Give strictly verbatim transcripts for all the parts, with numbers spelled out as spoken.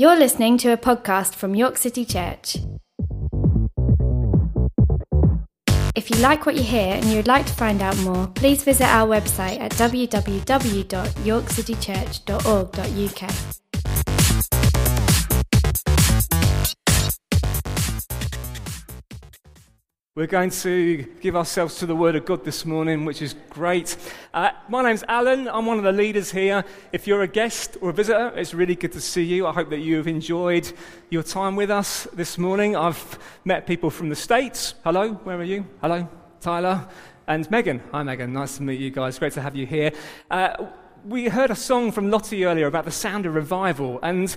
You're listening to a podcast from York City Church. If you like what you hear and you'd like to find out more, please visit our website at w w w dot york city church dot org dot u k. We're going to give ourselves to the Word of God this morning, which is great. Uh, my name's Alan. I'm one of the leaders here. If you're a guest or a visitor, it's really good to see you. I hope that you have enjoyed your time with us this morning. I've met people from the States. Hello, where are you? Hello, Tyler and Megan. Hi, Megan. Nice to meet you guys. Great to have you here. Uh, we heard a song from Lottie earlier about the sound of revival, and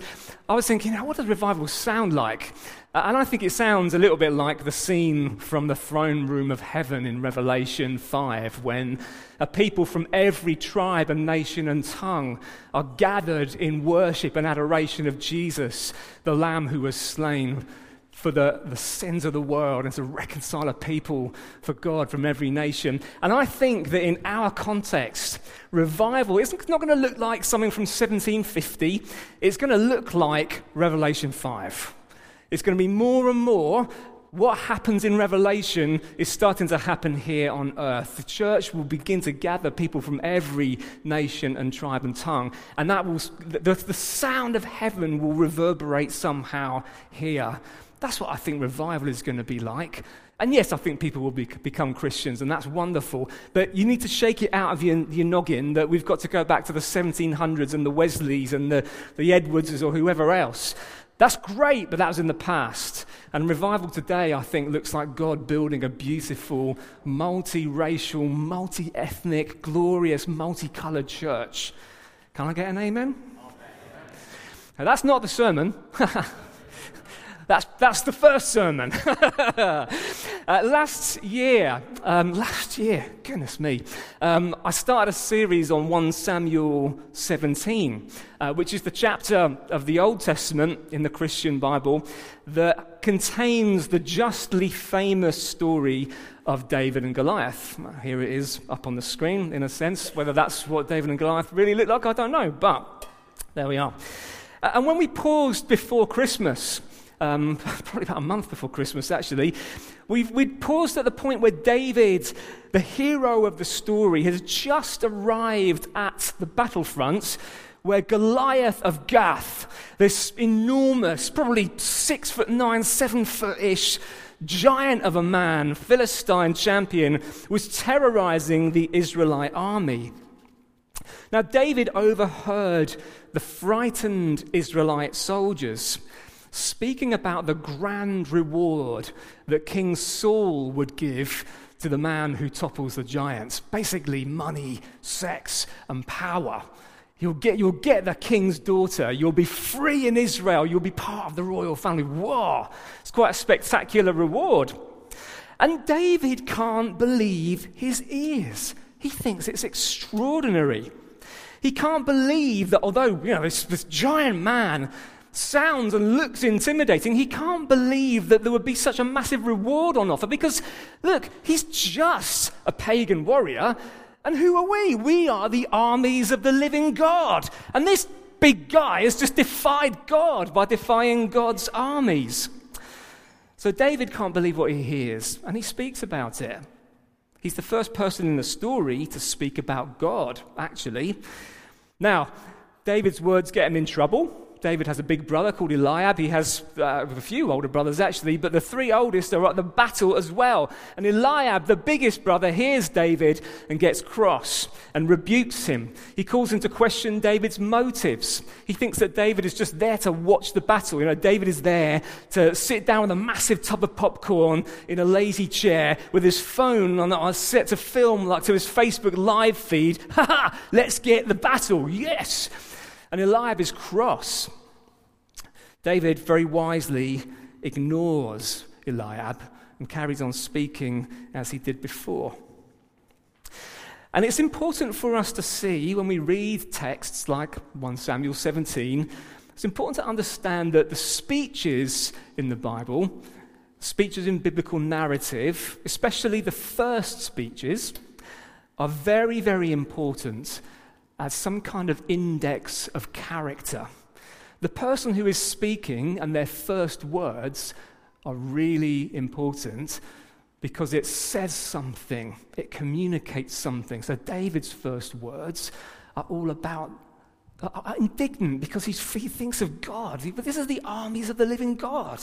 I was thinking, what does revival sound like? Uh, and I think it sounds a little bit like the scene from the throne room of heaven in Revelation five, when a people from every tribe and nation and tongue are gathered in worship and adoration of Jesus, the Lamb who was slain for the, the sins of the world and to reconcile a people for God from every nation. And I think that in our context, revival isn't not going to look like something from seventeen fifty. It's going to look like Revelation five. It's going to be more and more what happens in Revelation is starting to happen here on earth. The church will begin to gather people from every nation and tribe and tongue, and that will the, the sound of heaven will reverberate somehow here. That's what I think revival is going to be like. And yes, I think people will be, become Christians, and that's wonderful. But you need to shake it out of your, your noggin that we've got to go back to the seventeen hundreds and the Wesleys and the, the Edwardses or whoever else. That's great, but that was in the past. And revival today, I think, looks like God building a beautiful, multi-racial, multi-ethnic, glorious, multi-coloured church. Can I get an amen? Amen. Now, that's not the sermon. That's that's the first sermon. uh, last year, um, last year, goodness me, um, I started a series on First Samuel seventeen, uh, which is the chapter of the Old Testament in the Christian Bible that contains the justly famous story of David and Goliath. Here it is up on the screen, in a sense. Whether that's what David and Goliath really looked like, I don't know, but there we are. Uh, and when we paused before Christmas, Um, probably about a month before Christmas, actually, we've, we'd paused at the point where David, the hero of the story, has just arrived at the battlefront where Goliath of Gath, this enormous, probably six foot nine, seven foot-ish giant of a man, Philistine champion, was terrorizing the Israelite army. Now, David overheard the frightened Israelite soldiers speaking about the grand reward that King Saul would give to the man who topples the giants. Basically, money, sex, and power. You'll get, you'll get the king's daughter. You'll be free in Israel. You'll be part of the royal family. Whoa! It's quite a spectacular reward. And David can't believe his ears. He thinks it's extraordinary. He can't believe that although, you know, this, this giant man sounds and looks intimidating, he can't believe that there would be such a massive reward on offer because, look, he's just a pagan warrior, and who are we? We are the armies of the living God, and this big guy has just defied God by defying God's armies. So David can't believe what he hears, and he speaks about it. He's the first person in the story to speak about God, actually. Now, David's words get him in trouble. David has a big brother called Eliab. He has uh, a few older brothers, actually, but the three oldest are at the battle as well. And Eliab, the biggest brother, hears David and gets cross and rebukes him. He calls him to question David's motives. He thinks that David is just there to watch the battle. You know, David is there to sit down with a massive tub of popcorn in a lazy chair with his phone on, on set to film, like to his Facebook live feed. Ha ha! Let's get the battle. Yes! And Eliab is cross. David very wisely ignores Eliab and carries on speaking as he did before. And it's important for us to see when we read texts like First Samuel seventeen, it's important to understand that the speeches in the Bible, speeches in biblical narrative, especially the first speeches, are very, very important as some kind of index of character. the person who is speaking and their first words are really important because it says something, it communicates something. So David's first words are all about, are indignant because he's, he thinks of God. But this is the armies of the living God.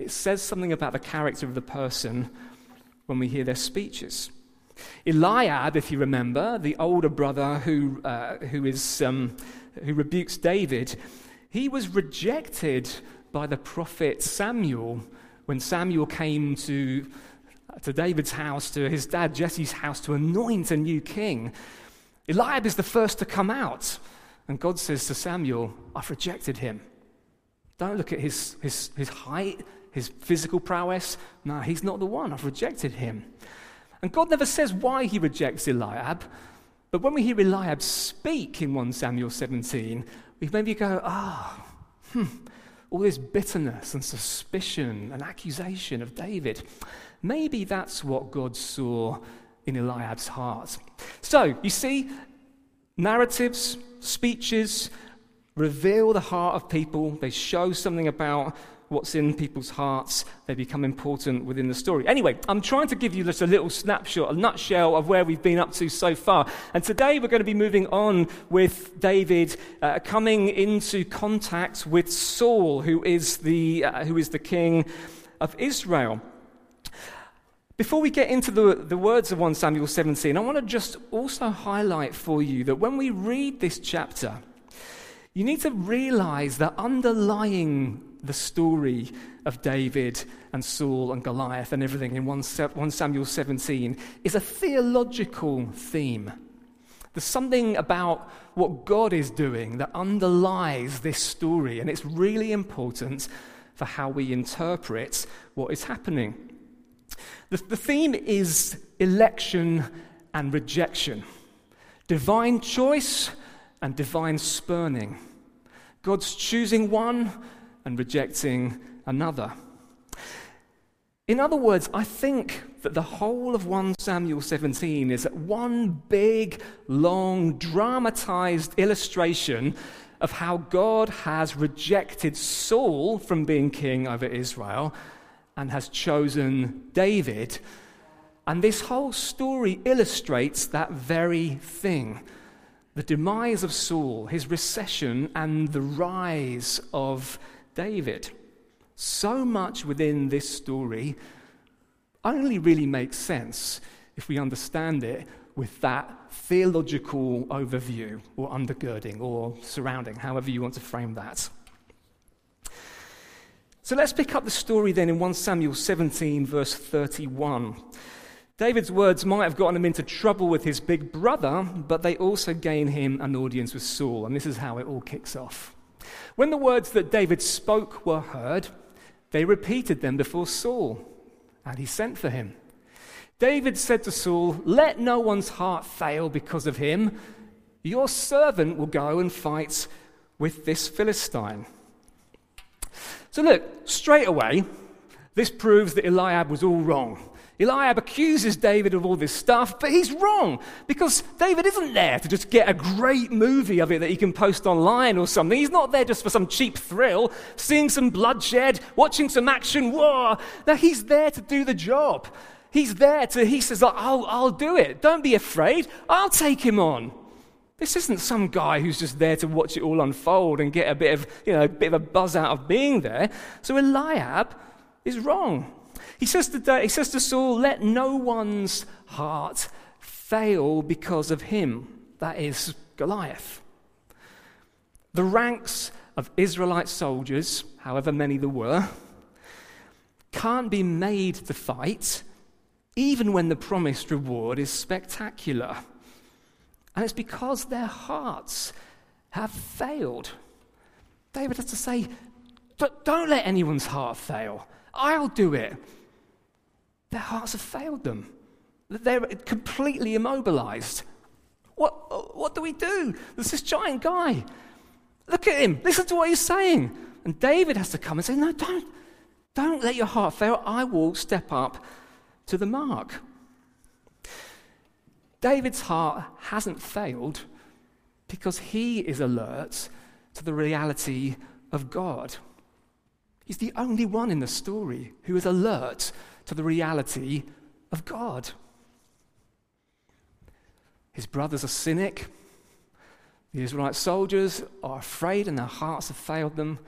It says something about the character of the person when we hear their speeches. Eliab, if you remember, the older brother who uh, who is um, who rebukes David, he was rejected by the prophet Samuel when Samuel came to to David's house, to his dad Jesse's house, to anoint a new king. Eliab is the first to come out, and God says to Samuel, "I've rejected him. Don't look at his his his height, his physical prowess. No, he's not the one. I've rejected him." And God never says why he rejects Eliab, but when we hear Eliab speak in First Samuel seventeen, we maybe go, ah, oh, hmm, all this bitterness and suspicion and accusation of David. Maybe that's what God saw in Eliab's heart. So, you see, narratives, speeches reveal the heart of people. They show something about what's in people's hearts. They become important within the story. Anyway, I'm trying to give you just a little snapshot, a nutshell of where we've been up to so far. And today we're going to be moving on with David uh, coming into contact with Saul, who is the uh, who is the king of Israel. Before we get into the, the words of First Samuel seventeen, I want to just also highlight for you that when we read this chapter, you need to realize that underlying the story of David and Saul and Goliath and everything in First Samuel seventeen is a theological theme. There's something about what God is doing that underlies this story, and it's really important for how we interpret what is happening. The, the theme is election and rejection, divine choice and divine spurning. God's choosing one and rejecting another. In other words, I think that the whole of First Samuel seventeen is one big, long, dramatized illustration of how God has rejected Saul from being king over Israel and has chosen David. And this whole story illustrates that very thing. The demise of Saul, his recession, and the rise of David. So much within this story only really makes sense if we understand it with that theological overview or undergirding or surrounding, however you want to frame that. So let's pick up the story then in First Samuel seventeen, verse thirty-one. David's words might have gotten him into trouble with his big brother, but they also gain him an audience with Saul, and this is how it all kicks off. When the words that David spoke were heard, they repeated them before Saul, and he sent for him. David said to Saul, "Let no one's heart fail because of him. Your servant will go and fight with this Philistine." So look, straight away, this proves that Eliab was all wrong. Eliab accuses David of all this stuff, but he's wrong, because David isn't there to just get a great movie of it that he can post online or something. He's not there just for some cheap thrill, seeing some bloodshed, watching some action, whoa. No, he's there to do the job. He's there to, he says, I'll, I'll do it. Don't be afraid. I'll take him on. This isn't some guy who's just there to watch it all unfold and get a bit of, you know, a bit of a buzz out of being there. So Eliab is wrong. He says to he says to Saul, "Let no one's heart fail because of him." That is Goliath. The ranks of Israelite soldiers, however many there were, can't be made to fight, even when the promised reward is spectacular. And it's because their hearts have failed. David has to say, "Don't let anyone's heart fail. I'll do it." Their hearts have failed them. They're completely immobilized. What, what do we do? There's this giant guy. Look at him. Listen to what he's saying. And David has to come and say, no, don't, don't let your heart fail. I will step up to the mark. David's heart hasn't failed because he is alert to the reality of God. He's the only one in the story who is alert to the reality of God. His brother's a cynic. The Israelite soldiers are afraid and their hearts have failed them.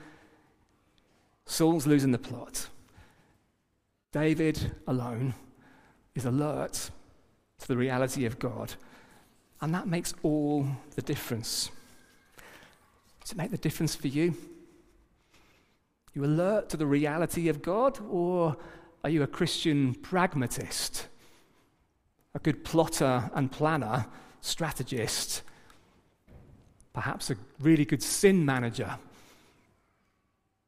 Saul's losing the plot. David alone is alert to the reality of God. And that makes all the difference. Does it make the difference for you? You alert to the reality of God, or are you a Christian pragmatist? A good plotter and planner, strategist, perhaps a really good sin manager,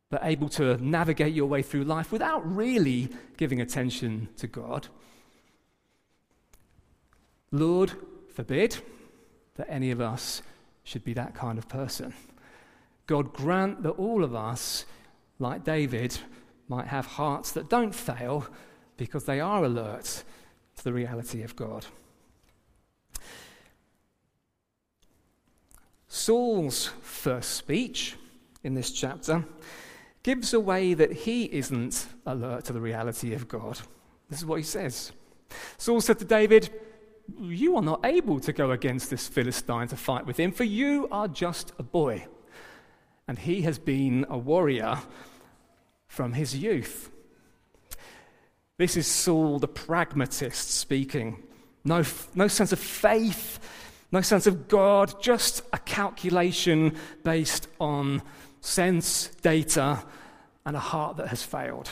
but able to navigate your way through life without really giving attention to God. Lord forbid that any of us should be that kind of person. God grant that all of us, like David, might have hearts that don't fail because they are alert to the reality of God. Saul's first speech in this chapter gives away that he isn't alert to the reality of God. This is what he says. Saul said to David, "You are not able to go against this Philistine to fight with him, for you are just a boy." And he has been a warrior from his youth. This is Saul the pragmatist speaking. No, no sense of faith, no sense of God, just a calculation based on sense, data, and a heart that has failed.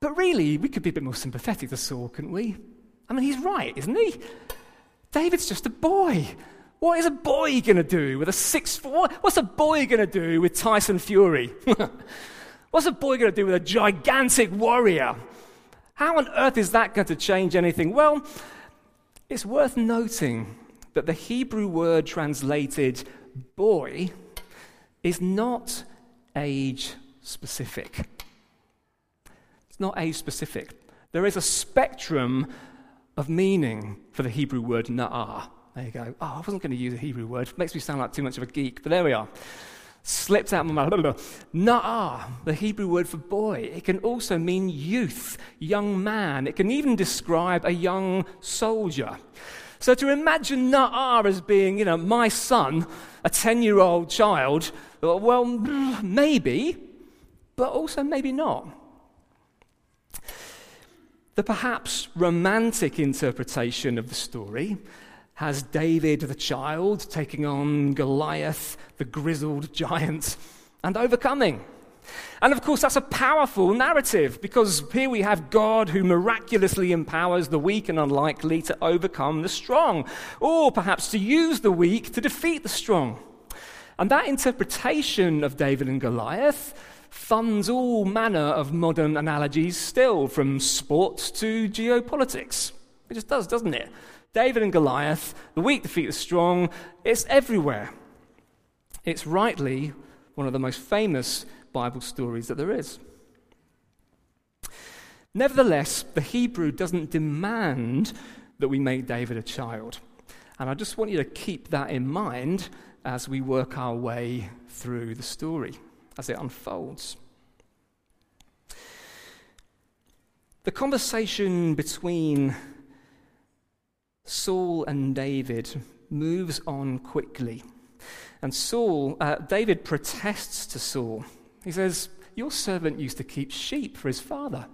But really, we could be a bit more sympathetic to Saul, couldn't we? I mean, he's right, isn't he? David's just a boy. What is a boy going to do with a six foot? What's a boy going to do with Tyson Fury? What's a boy going to do with a gigantic warrior? How on earth is that going to change anything? Well, it's worth noting that the Hebrew word translated boy is not age specific. It's not age specific. There is a spectrum of meaning for the Hebrew word na'ah. There you go. Oh, I wasn't going to use a Hebrew word. It makes me sound like too much of a geek, but there we are. Slipped out of my mouth. Na'ah, the Hebrew word for boy. It can also mean youth, young man. It can even describe a young soldier. So to imagine na'ah as being, you know, my son, a ten-year-old child, well, maybe, but also maybe not. The perhaps romantic interpretation of the story has David the child taking on Goliath, the grizzled giant, and overcoming. And of course, that's a powerful narrative, because here we have God who miraculously empowers the weak and unlikely to overcome the strong, or perhaps to use the weak to defeat the strong. And that interpretation of David and Goliath funds all manner of modern analogies still, from sports to geopolitics. It just does, doesn't it? David and Goliath, the weak defeat the strong, it's everywhere. It's rightly one of the most famous Bible stories that there is. Nevertheless, the Hebrew doesn't demand that we make David a child. And I just want you to keep that in mind as we work our way through the story, as it unfolds. The conversation between Saul and David moves on quickly. And Saul, uh, David protests to Saul. He says, "Your servant used to keep sheep for his father.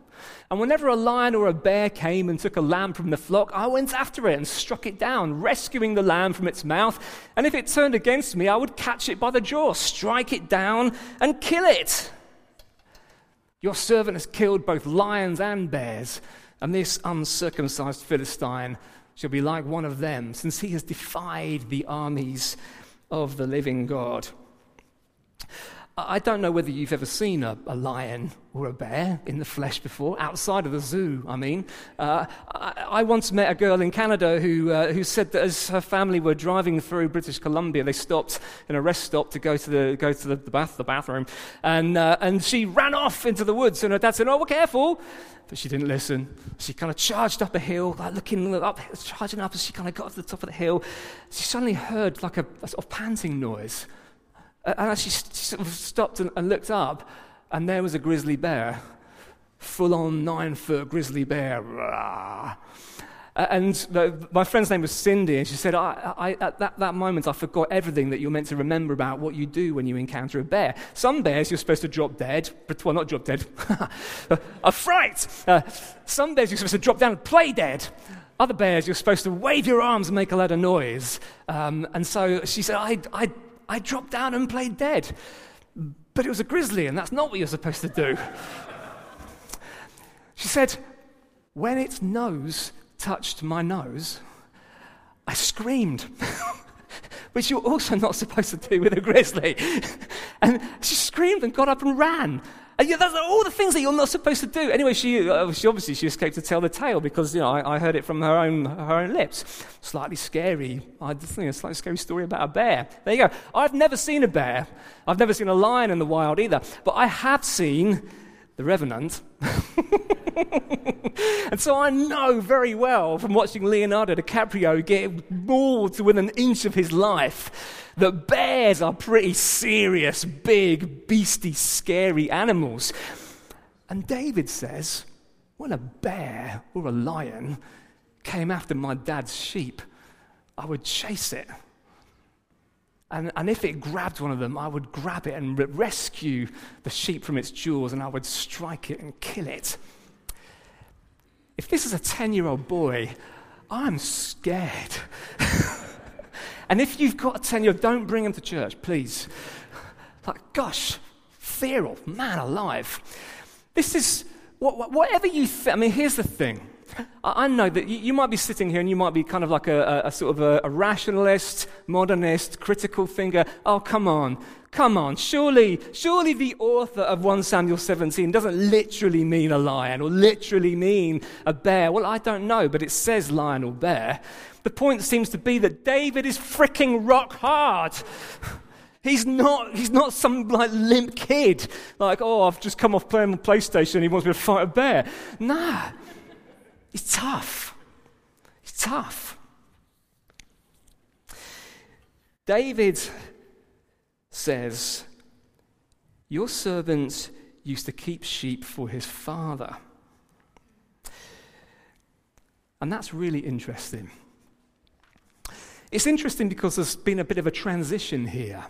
And whenever a lion or a bear came and took a lamb from the flock, I went after it and struck it down, rescuing the lamb from its mouth. And if it turned against me, I would catch it by the jaw, strike it down, and kill it. Your servant has killed both lions and bears, and this uncircumcised Philistine shall be like one of them, since he has defied the armies of the living God." I don't know whether you've ever seen a, a lion or a bear in the flesh before, outside of the zoo, I mean. Uh, I, I once met a girl in Canada who uh, who said that as her family were driving through British Columbia, they stopped in a rest stop to go to the go to the, the bath the bathroom, and uh, and she ran off into the woods, and her dad said, "Oh, well, careful." But she didn't listen. She kind of charged up a hill, like looking up, charging up, and she kind of got to the top of the hill. She suddenly heard like a, a sort of panting noise. And as she sort of stopped and looked up, and there was a grizzly bear, full-on nine-foot grizzly bear. Rah. And the, my friend's name was Cindy, and she said, I, I, at that, that moment, I forgot everything that you're meant to remember about what you do when you encounter a bear. Some bears you're supposed to drop dead, but, well, not drop dead, a fright. Uh, some bears you're supposed to drop down and play dead. Other bears you're supposed to wave your arms and make a loud of noise. Um, and so she said, I... I I dropped down and played dead. But it was a grizzly, and that's not what you're supposed to do. She said, when its nose touched my nose, I screamed, which you're also not supposed to do with a grizzly. And she screamed and got up and ran. And yeah, that's all the things that you're not supposed to do. Anyway, she, uh, she obviously she escaped to tell the tale because, you know, I, I heard it from her own her own lips. Slightly scary. I just think a slightly scary story about a bear. There you go. I've never seen a bear. I've never seen a lion in the wild either. But I have seen The Revenant. And so I know very well from watching Leonardo DiCaprio get mauled to within an inch of his life that bears are pretty serious, big, beasty, scary animals. And David says, when a bear or a lion came after my dad's sheep, I would chase it. And, and if it grabbed one of them, I would grab it and re- rescue the sheep from its jaws, and I would strike it and kill it. If this is a ten-year-old boy, I'm scared. And if you've got a ten-year-old, don't bring him to church, please. Like, gosh, feral, man alive. This is, what, whatever you think, I mean, here's the thing. I know that you might be sitting here and you might be kind of like a, a, a sort of a, a rationalist, modernist, critical thinker. Oh, come on, come on. Surely, surely the author of First Samuel seventeen doesn't literally mean a lion or literally mean a bear. Well, I don't know, but it says lion or bear. The point seems to be that David is freaking rock hard. He's not he's not some like limp kid. Like, oh, I've just come off playing my PlayStation and he wants me to fight a bear. Nah. He's tough. He's tough. David says, your servant used to keep sheep for his father. And that's really interesting. It's interesting because there's been a bit of a transition here.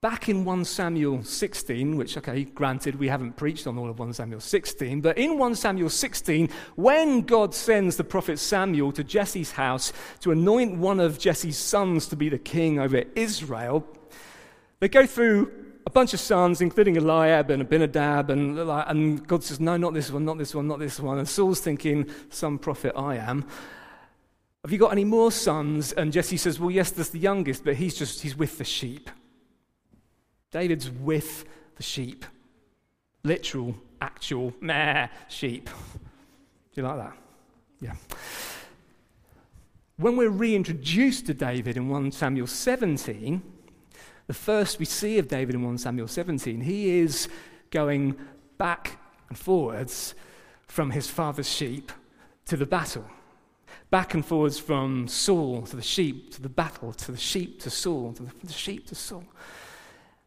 Back in First Samuel sixteen, which, okay, granted, we haven't preached on all of First Samuel sixteen, but in First Samuel sixteen, when God sends the prophet Samuel to Jesse's house to anoint one of Jesse's sons to be the king over Israel, they go through a bunch of sons, including Eliab and Abinadab, and, and God says, no, not this one, not this one, not this one. And Saul's thinking, some prophet I am. Have you got any more sons? And Jesse says, well, yes, there's the youngest, but he's just, he's with the sheep. David's with the sheep. Literal, actual, meh, sheep. Do you like that? Yeah. When we're reintroduced to David in First Samuel seventeen, the first we see of David in First Samuel seventeen, he is going back and forwards from his father's sheep to the battle. Back and forwards from Saul to the sheep to the battle, to the sheep to Saul, to the sheep to Saul.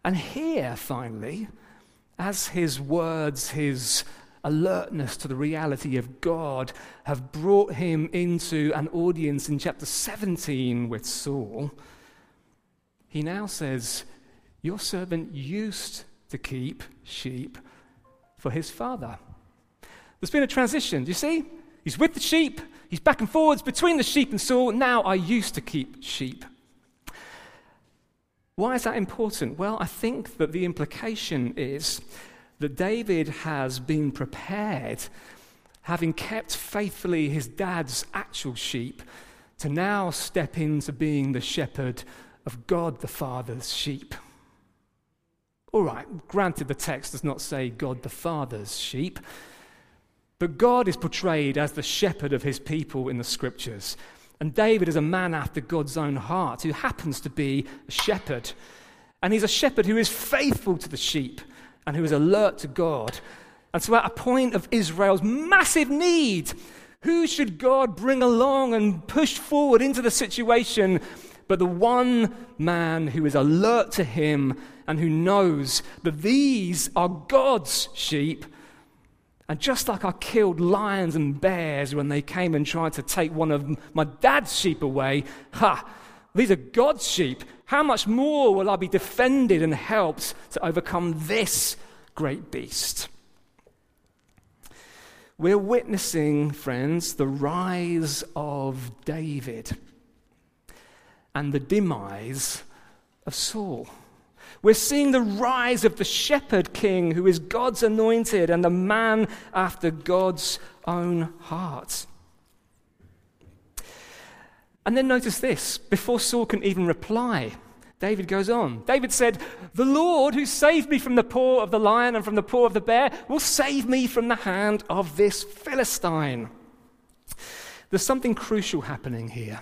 And here, finally, as his words, his alertness to the reality of God have brought him into an audience in chapter seventeen with Saul, he now says, your servant used to keep sheep for his father. There's been a transition, do you see? He's with the sheep, he's back and forwards between the sheep and Saul. Now I used to keep sheep. Why is that important? Well, I think that the implication is that David has been prepared, having kept faithfully his dad's actual sheep, to now step into being the shepherd of God the Father's sheep. All right, granted the text does not say God the Father's sheep, but God is portrayed as the shepherd of his people in the scriptures. And David is a man after God's own heart who happens to be a shepherd. And he's a shepherd who is faithful to the sheep and who is alert to God. And so at a point of Israel's massive need, who should God bring along and push forward into the situation but the one man who is alert to him and who knows that these are God's sheep? And just like I killed lions and bears when they came and tried to take one of my dad's sheep away, ha, these are God's sheep. How much more will I be defended and helped to overcome this great beast? We're witnessing, friends, the rise of David and the demise of Saul. We're seeing the rise of the shepherd king who is God's anointed and the man after God's own heart. And then notice this, before Saul can even reply, David goes on. David said, "The Lord who saved me from the paw of the lion and from the paw of the bear will save me from the hand of this Philistine." There's something crucial happening here.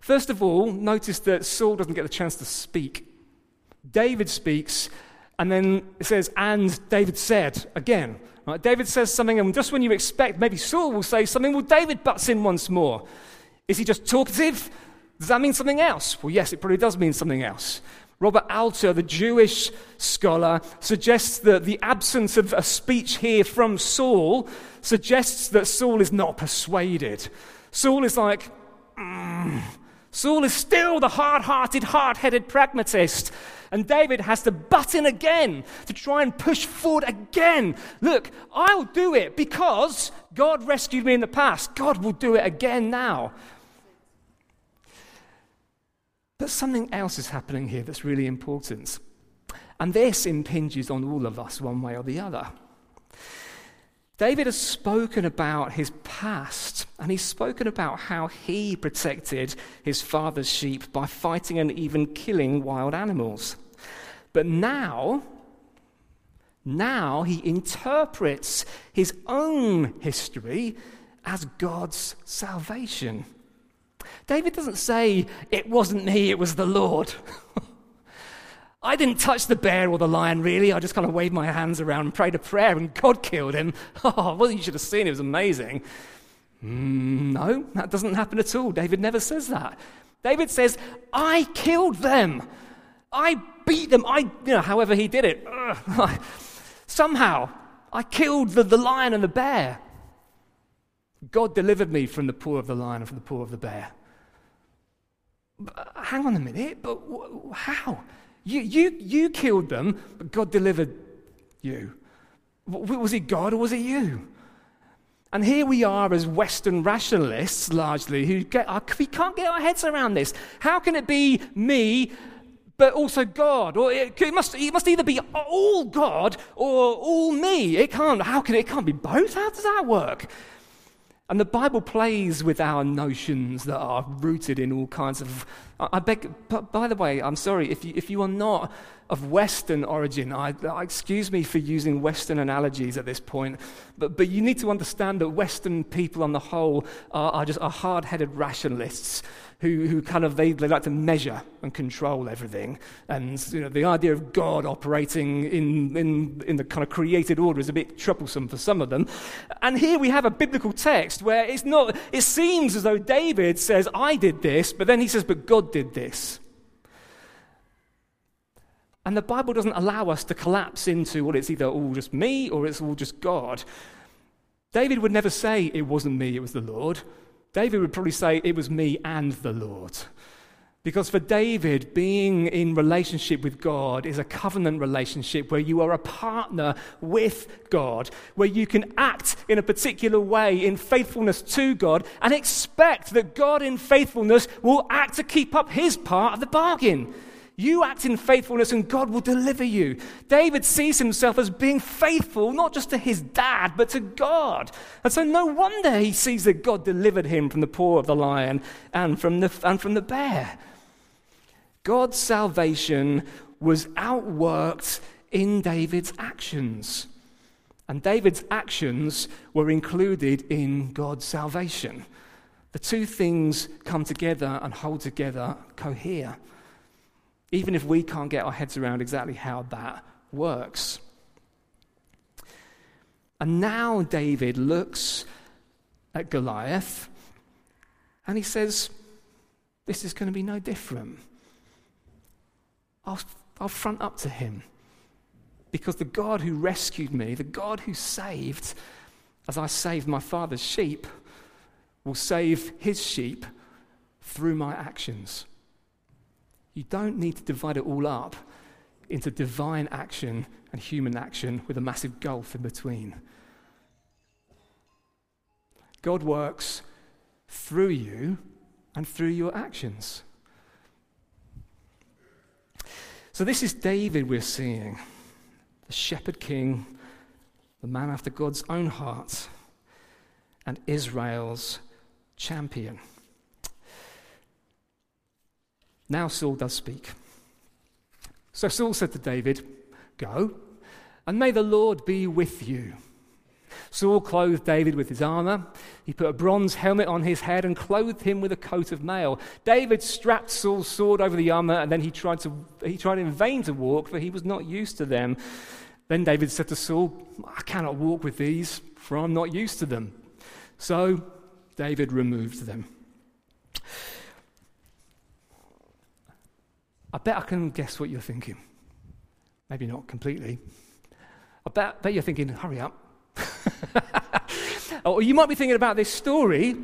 First of all, notice that Saul doesn't get the chance to speak. David speaks, and then it says, and David said again. Right? David says something, and just when you expect maybe Saul will say something, well, David butts in once more. Is he just talkative? Does that mean something else? Well, yes, it probably does mean something else. Robert Alter, the Jewish scholar, suggests that the absence of a speech here from Saul suggests that Saul is not persuaded. Saul is like, mm. Saul is still the hard-hearted, hard-headed pragmatist. And David has to butt in again to try and push forward again. Look, I'll do it because God rescued me in the past. God will do it again now. But something else is happening here that's really important. And this impinges on all of us one way or the other. David has spoken about his past, and he's spoken about how he protected his father's sheep by fighting and even killing wild animals. But now, now he interprets his own history as God's salvation. David doesn't say, it wasn't me, it was the Lord. I didn't touch the bear or the lion, really. I just kind of waved my hands around and prayed a prayer, and God killed him. Oh, well, you should have seen it. It was amazing. Mm, no, that doesn't happen at all. David never says that. David says, I killed them. I beat them. I, you know, however he did it. Somehow, I killed the, the lion and the bear. God delivered me from the paw of the lion and from the paw of the bear. But, hang on a minute, but wh- how? You, you, you killed them, but God delivered you. Was it God or was it you? And here we are as Western rationalists, largely, who get our, we can't get our heads around this. How can it be me, but also God? Or it, it must it must either be all God or all me. It can't. How can it can't be both? How does that work? And the Bible plays with our notions that are rooted in all kinds of... I beg, by the way, I'm sorry, if you, if you are not of Western origin, I, I excuse me for using Western analogies at this point, but, but you need to understand that Western people on the whole are, are just are hard-headed rationalists who, who kind of, they, they like to measure and control everything. And you know, the idea of God operating in, in, in the kind of created order is a bit troublesome for some of them. And here we have a biblical text where it's not, it seems as though David says, I did this, but then he says, but God did this. And the Bible doesn't allow us to collapse into, well, it's either all just me or it's all just God. David would never say, it wasn't me, it was the Lord. David would probably say, it was me and the Lord. Because for David, being in relationship with God is a covenant relationship where you are a partner with God, where you can act in a particular way in faithfulness to God and expect that God in faithfulness will act to keep up his part of the bargain. You act in faithfulness and God will deliver you. David sees himself as being faithful, not just to his dad, but to God. And so no wonder he sees that God delivered him from the paw of the lion and from the, and from the bear. God's salvation was outworked in David's actions. And David's actions were included in God's salvation. The two things come together and hold together, cohere. Even if we can't get our heads around exactly how that works. And now David looks at Goliath and he says, this is going to be no different. I'll, I'll front up to him because the God who rescued me, the God who saved, as I saved my father's sheep, will save his sheep through my actions. You don't need to divide it all up into divine action and human action with a massive gulf in between. God works through you and through your actions. So this is David we're seeing, the shepherd king, the man after God's own heart, and Israel's champion. Now Saul does speak. So Saul said to David, "Go, and may the Lord be with you." Saul clothed David with his armor. He put a bronze helmet on his head and clothed him with a coat of mail. David strapped Saul's sword over the armor, and then he tried to he tried in vain to walk, for he was not used to them. Then David said to Saul, "I cannot walk with these, for I'm not used to them." So David removed them. I bet I can guess what you're thinking. Maybe not completely. I bet, bet you're thinking, hurry up. Or you might be thinking about this story.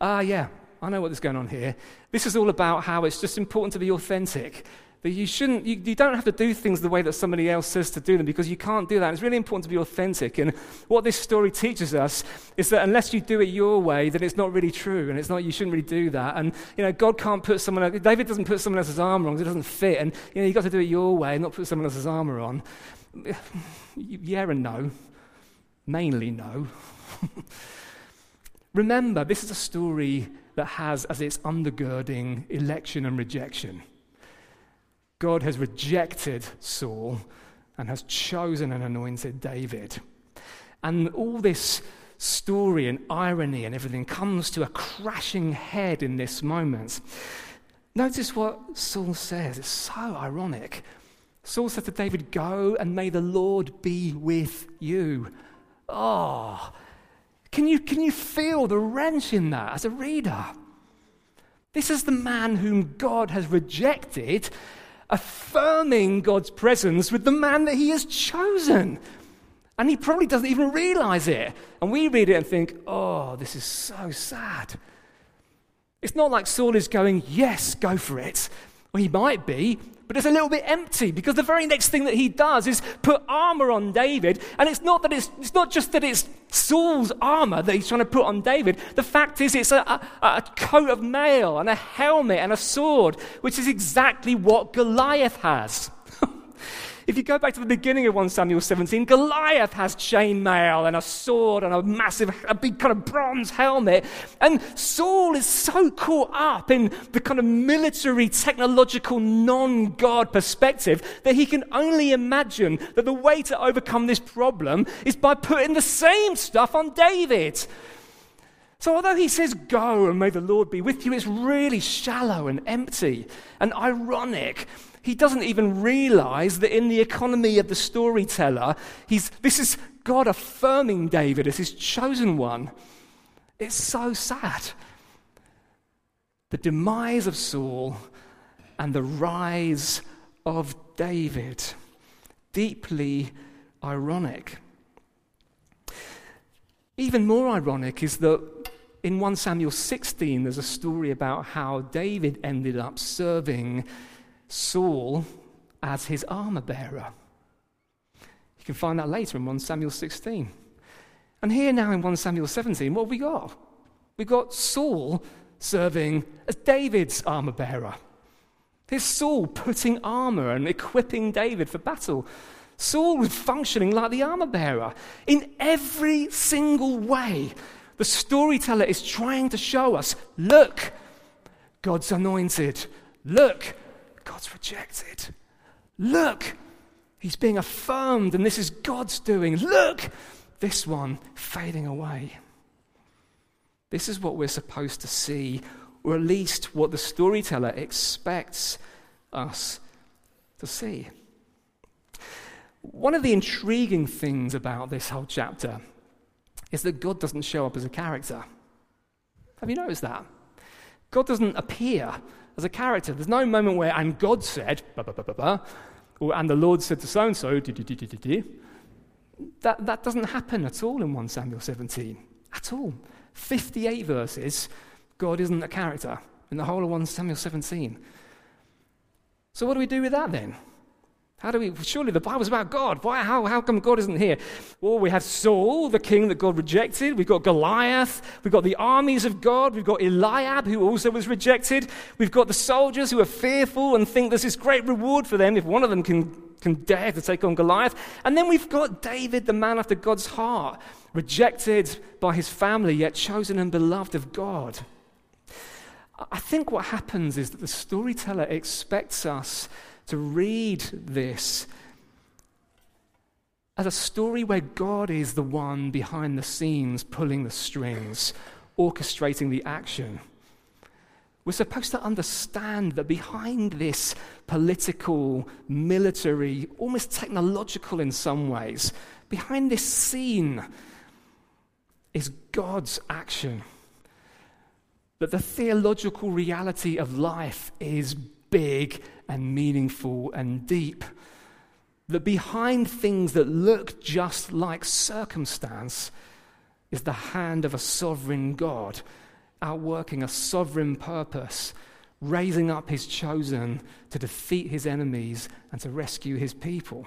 Ah, uh, yeah, I know what's going on here. This is all about how it's just important to be authentic. That you shouldn't, you, you don't have to do things the way that somebody else says to do them because you can't do that. It's really important to be authentic. And what this story teaches us is that unless you do it your way, then it's not really true, and it's not. You shouldn't really do that. And you know, God can't put someone. David doesn't put someone else's armor on because it doesn't fit. And you know, you got to do it your way, and not put someone else's armor on. Yeah and no, mainly no. Remember, this is a story that has as its undergirding election and rejection. God has rejected Saul and has chosen and anointed David. And all this story and irony and everything comes to a crashing head in this moment. Notice what Saul says. It's so ironic. Saul said to David, "Go and may the Lord be with you." Oh, can you, can you feel the wrench in that as a reader? This is the man whom God has rejected, affirming God's presence with the man that he has chosen. And he probably doesn't even realize it. And we read it and think, oh, this is so sad. It's not like Saul is going, yes, go for it. Well, he might be, but it's a little bit empty because the very next thing that he does is put armor on David. And it's not that it's, it's not just that it's Saul's armor that he's trying to put on David. The fact is it's a, a, a coat of mail and a helmet and a sword, which is exactly what Goliath has. If you go back to the beginning of First Samuel seventeen, Goliath has chain mail and a sword and a massive, a big kind of bronze helmet. And Saul is so caught up in the kind of military, technological, non-God perspective that he can only imagine that the way to overcome this problem is by putting the same stuff on David. So although he says, "Go and may the Lord be with you," it's really shallow and empty and ironic. He doesn't even realize that in the economy of the storyteller, he's this is God affirming David as his chosen one. It's so sad. The demise of Saul and the rise of David. Deeply ironic. Even more ironic is that in First Samuel sixteen, there's a story about how David ended up serving Saul as his armor bearer. You can find that later in First Samuel sixteen. And here now in First Samuel seventeen, what have we got? We've got Saul serving as David's armor bearer. Here's Saul putting armor and equipping David for battle. Saul was functioning like the armor bearer. In every single way, the storyteller is trying to show us, look, God's anointed. Look, God's rejected. Look, he's being affirmed, and this is God's doing. Look, this one fading away. This is what we're supposed to see, or at least what the storyteller expects us to see. One of the intriguing things about this whole chapter is that God doesn't show up as a character. Have you noticed that? God doesn't appear as a character. There's no moment where, and God said, bah, bah, bah, bah, bah, or and the Lord said to so-and-so, dee, dee, dee, dee, dee. That, that doesn't happen at all in First Samuel seventeen, at all. fifty-eight verses, God isn't a character in the whole of First Samuel seventeen. So what do we do with that then? How do we, surely the Bible's about God. Why? How, how come God isn't here? Well, we have Saul, the king that God rejected. We've got Goliath. We've got the armies of God. We've got Eliab, who also was rejected. We've got the soldiers who are fearful and think there's this great reward for them if one of them can, can dare to take on Goliath. And then we've got David, the man after God's heart, rejected by his family, yet chosen and beloved of God. I think what happens is that the storyteller expects us to read this as a story where God is the one behind the scenes, pulling the strings, orchestrating the action. We're supposed to understand that behind this political, military, almost technological in some ways, behind this scene is God's action. That the theological reality of life is big and meaningful and deep. That behind things that look just like circumstance is the hand of a sovereign God, outworking a sovereign purpose, raising up his chosen to defeat his enemies and to rescue his people.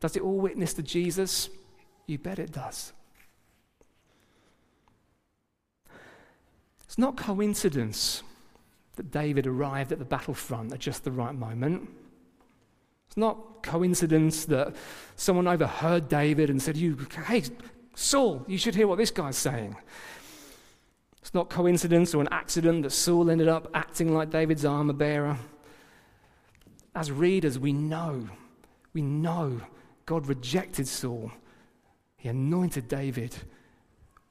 Does it all witness to Jesus? You bet it does. It's not coincidence that David arrived at the battlefront at just the right moment. It's not coincidence that someone overheard David and said, "You, hey, Saul, you should hear what this guy's saying." It's not coincidence or an accident that Saul ended up acting like David's armor bearer. As readers, we know, we know God rejected Saul. He anointed David.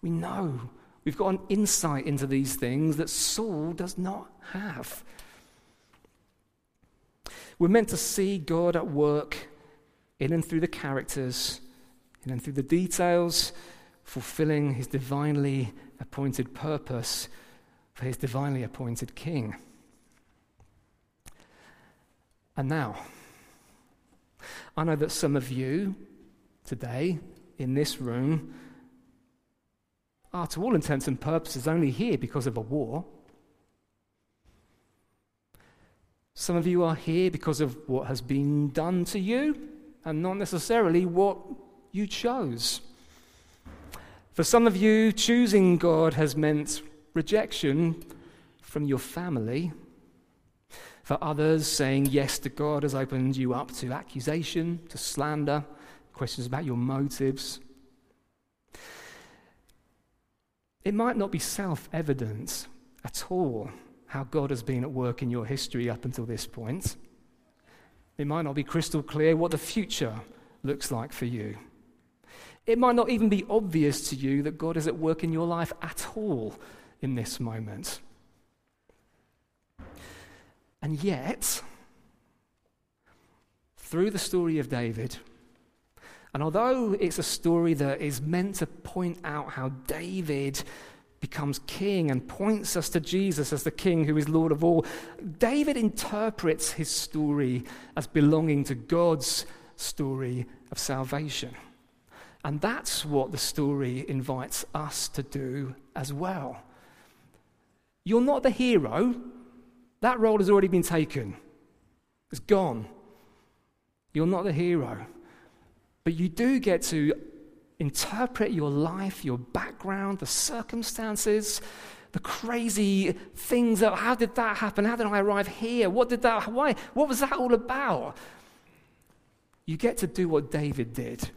We know. We've got an insight into these things that Saul does not have. We're meant to see God at work in and through the characters, in and through the details, fulfilling his divinely appointed purpose for his divinely appointed king. And now, I know that some of you today in this room are, to all intents and purposes, only here because of a war. Some of you are here because of what has been done to you, and not necessarily what you chose. For some of you, choosing God has meant rejection from your family. For others, saying yes to God has opened you up to accusation, to slander, questions about your motives. It might not be self-evident at all how God has been at work in your history up until this point. It might not be crystal clear what the future looks like for you. It might not even be obvious to you that God is at work in your life at all in this moment. And yet, through the story of David, and although it's a story that is meant to point out how David becomes king and points us to Jesus as the king who is Lord of all, David interprets his story as belonging to God's story of salvation. And that's what the story invites us to do as well. You're not the hero. That role has already been taken. It's gone. You're not the hero. But you do get to interpret your life, your background, the circumstances, the crazy things. That, how did that happen? How did I arrive here? What did that, why? What was that all about? You get to do what David did.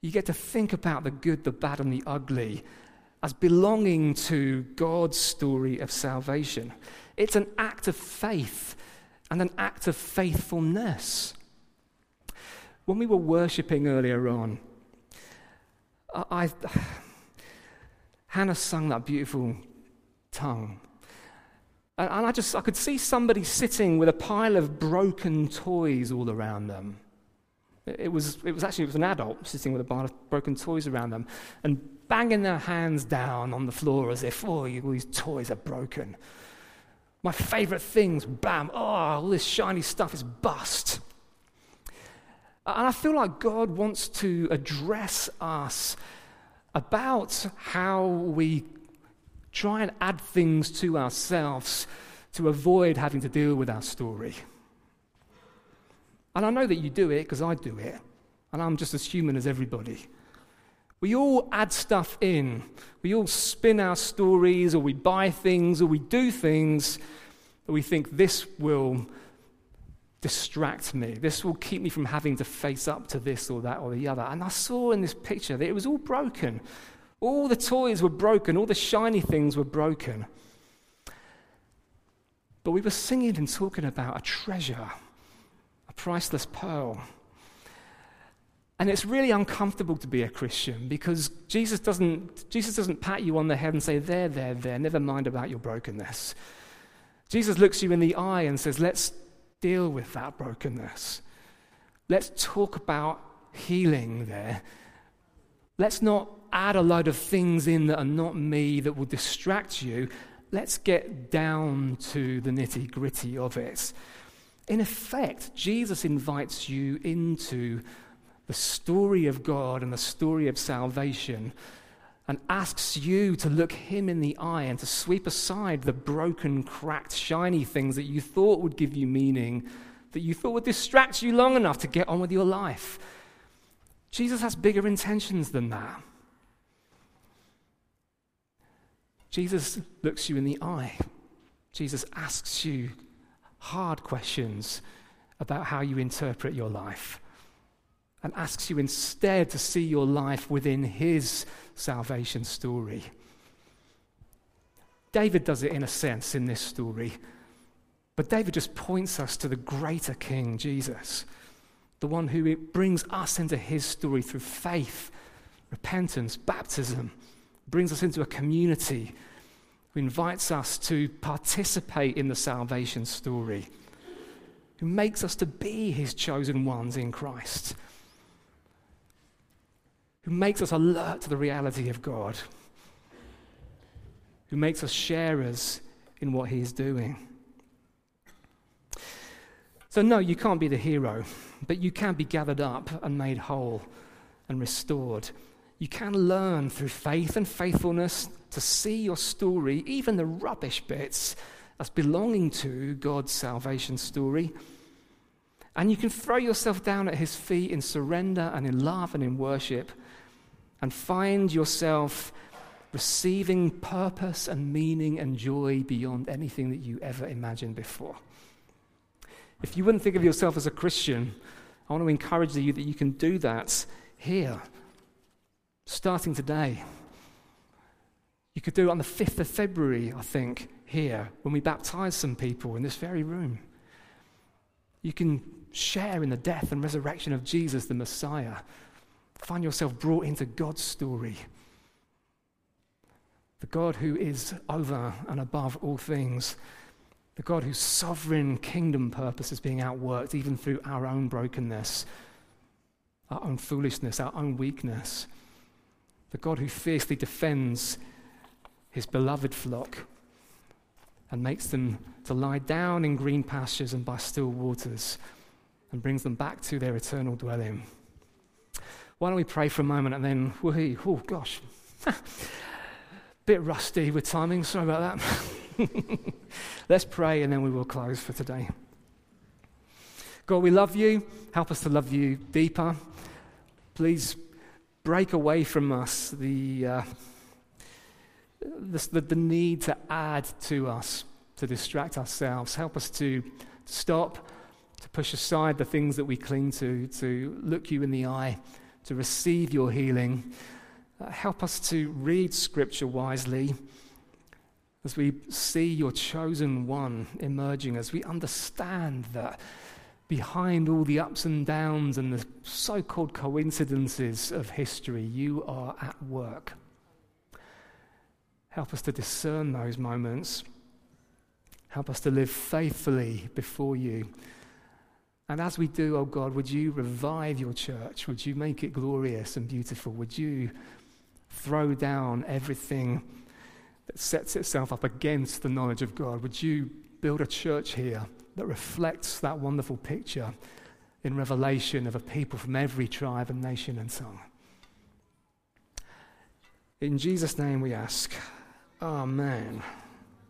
You get to think about the good, the bad, and the ugly as belonging to God's story of salvation. It's an act of faith and an act of faithfulness. When we were worshiping earlier on, I, I Hannah sung that beautiful tongue. And I just, I could see somebody sitting with a pile of broken toys all around them. It was, it was actually, it was an adult sitting with a pile of broken toys around them and banging their hands down on the floor as if, oh, all these toys are broken. My favorite things, bam, oh, all this shiny stuff is bust. And I feel like God wants to address us about how we try and add things to ourselves to avoid having to deal with our story. And I know that you do it because I do it, and I'm just as human as everybody. We all add stuff in. We all spin our stories, or we buy things, or we do things that we think this will distract me. This will keep me from having to face up to this or that or the other. And I saw in this picture that it was all broken. All the toys were broken. All the shiny things were broken. But we were singing and talking about a treasure, a priceless pearl. And it's really uncomfortable to be a Christian because Jesus doesn't, Jesus doesn't pat you on the head and say, there, there, there, never mind about your brokenness. Jesus looks you in the eye and says, let's deal with that brokenness. Let's talk about healing there. Let's not add a load of things in that are not me that will distract you. Let's get down to the nitty-gritty of it. In effect, Jesus invites you into the story of God and the story of salvation and asks you to look him in the eye and to sweep aside the broken, cracked, shiny things that you thought would give you meaning, that you thought would distract you long enough to get on with your life. Jesus has bigger intentions than that. Jesus looks you in the eye. Jesus asks you hard questions about how you interpret your life and asks you instead to see your life within his salvation story. David does it in a sense in this story, but David just points us to the greater King, Jesus, the one who brings us into his story through faith, repentance, baptism, brings us into a community who invites us to participate in the salvation story, who makes us to be his chosen ones in Christ, who makes us alert to the reality of God, who makes us sharers in what he is doing. So no, you can't be the hero, but you can be gathered up and made whole and restored. You can learn through faith and faithfulness to see your story, even the rubbish bits, as belonging to God's salvation story. And you can throw yourself down at his feet in surrender and in love and in worship and find yourself receiving purpose and meaning and joy beyond anything that you ever imagined before. If you wouldn't think of yourself as a Christian, I want to encourage you that you can do that here. Starting today. You could do it on the fifth of February, I think, here, when we baptize some people in this very room. You can share in the death and resurrection of Jesus, the Messiah. Find yourself brought into God's story. The God who is over and above all things. The God whose sovereign kingdom purpose is being outworked even through our own brokenness, our own foolishness, our own weakness. The God who fiercely defends his beloved flock and makes them to lie down in green pastures and by still waters and brings them back to their eternal dwelling. Why don't we pray for a moment and then, woohoo, oh gosh, bit rusty with timing, sorry about that. Let's pray and then we will close for today. God, we love you. Help us to love you deeper. Please break away from us the, uh, the the need to add to us, to distract ourselves. Help us to stop, to push aside the things that we cling to, to look you in the eye, to receive your healing. Uh, help us to read Scripture wisely, as we see your chosen one emerging, as we understand that behind all the ups and downs and the so-called coincidences of history, you are at work. Help us to discern those moments. Help us to live faithfully before you. And as we do, oh God, would you revive your church? Would you make it glorious and beautiful? Would you throw down everything that sets itself up against the knowledge of God? Would you build a church here that reflects that wonderful picture in Revelation of a people from every tribe and nation and tongue? In Jesus' name we ask, Amen.